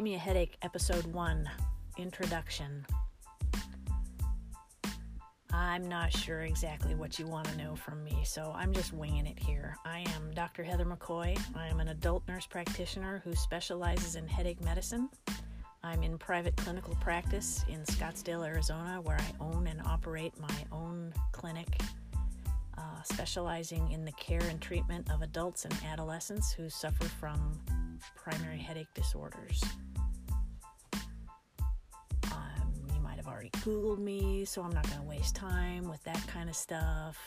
Give Me a Headache, Episode 1, Introduction. I'm not sure exactly what you want to know from me, so I'm just winging it here. I am Dr. Heather McCoy. I am an adult nurse practitioner who specializes in headache medicine. I'm in private clinical practice in Scottsdale, Arizona, where I own and operate my own clinic, specializing in the care and treatment of adults and adolescents who suffer from primary headache disorders. You might have already Googled me, so I'm not going to waste time with that kind of stuff.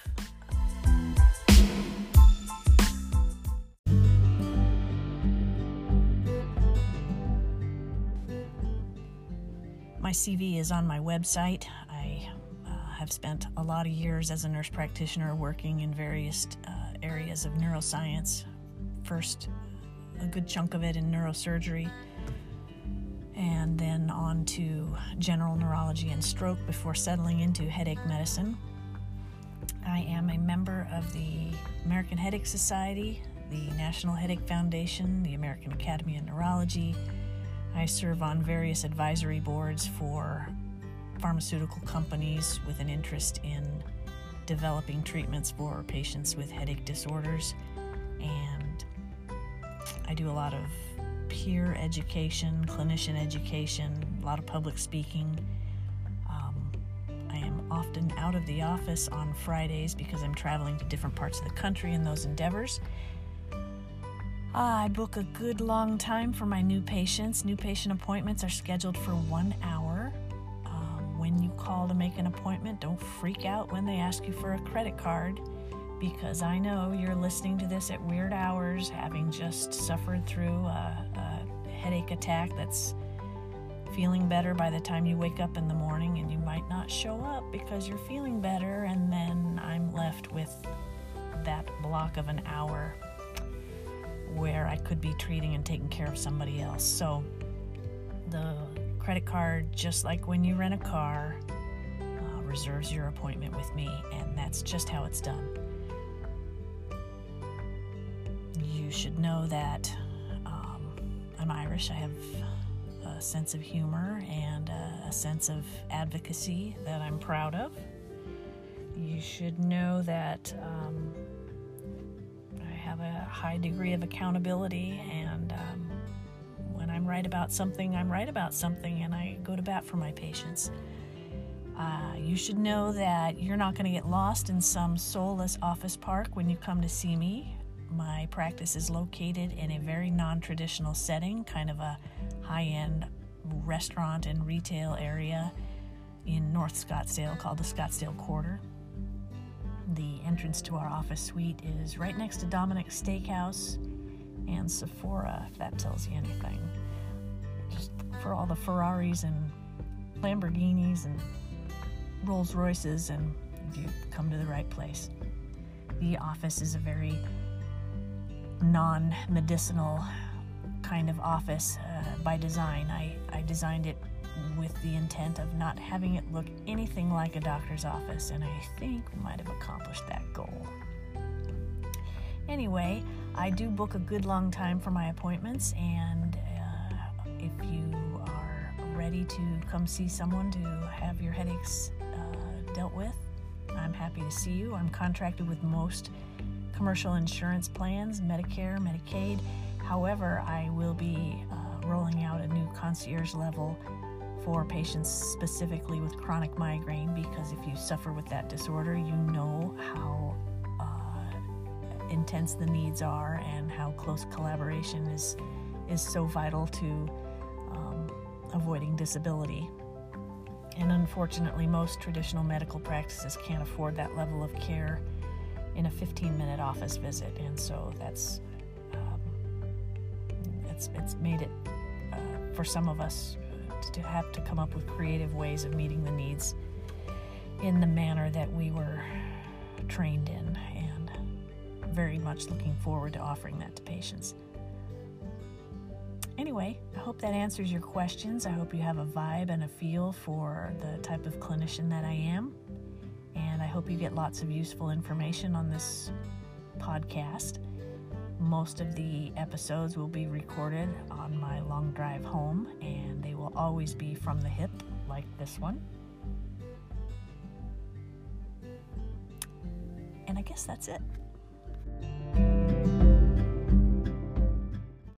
My CV is on my website. I've spent a lot of years as a nurse practitioner working in various areas of neuroscience. First, a good chunk of it in neurosurgery, and then on to general neurology and stroke before settling into headache medicine. I am a member of the American Headache Society, the National Headache Foundation, the American Academy of Neurology. I serve on various advisory boards for pharmaceutical companies with an interest in developing treatments for patients with headache disorders, and I do a lot of peer education, clinician education, a lot of public speaking. I am often out of the office on Fridays because I'm traveling to different parts of the country in those endeavors. I book a good long time for my new patients. New patient appointments are scheduled for 1 hour. When you call to make an appointment, don't freak out when they ask you for a credit card, because I know you're listening to this at weird hours, having just suffered through a headache attack that's feeling better by the time you wake up in the morning, and you might not show up because you're feeling better, and then I'm left with that block of an hour where I could be treating and taking care of somebody else. So the credit card, just like when you rent a car, reserves your appointment with me, and that's just how it's done. You should know that I'm Irish. I have a sense of humor and a sense of advocacy that I'm proud of. You should know that a high degree of accountability, and when I'm right about something, I'm right about something, and I go to bat for my patients. You should know that you're not going to get lost in some soulless office park when you come to see me. My practice is located in a very non-traditional setting, kind of a high-end restaurant and retail area in North Scottsdale called the Scottsdale Quarter. The entrance to our office suite is right next to Dominic's Steakhouse and Sephora, if that tells you anything. Just for all the Ferraris and Lamborghinis and Rolls Royces, and you've come to the right place. The office is a very non-medicinal kind of office by design. I designed it with the intent of not having it look anything like a doctor's office, and I think we might have accomplished that goal. Anyway, I do book a good long time for my appointments, and if you are ready to come see someone to have your headaches dealt with, I'm happy to see you. I'm contracted with most commercial insurance plans, Medicare, Medicaid. However, I will be rolling out a new concierge level for patients specifically with chronic migraine, because if you suffer with that disorder, you know how intense the needs are and how close collaboration is so vital to avoiding disability. And unfortunately, most traditional medical practices can't afford that level of care in a 15-minute office visit, and so that's made it for some of us to have to come up with creative ways of meeting the needs in the manner that we were trained in, and very much looking forward to offering that to patients. Anyway, I hope that answers your questions. I hope you have a vibe and a feel for the type of clinician that I am, and I hope you get lots of useful information on this podcast. Most of the episodes will be recorded on my long drive home, and they will always be from the hip, like this one. And I guess that's it.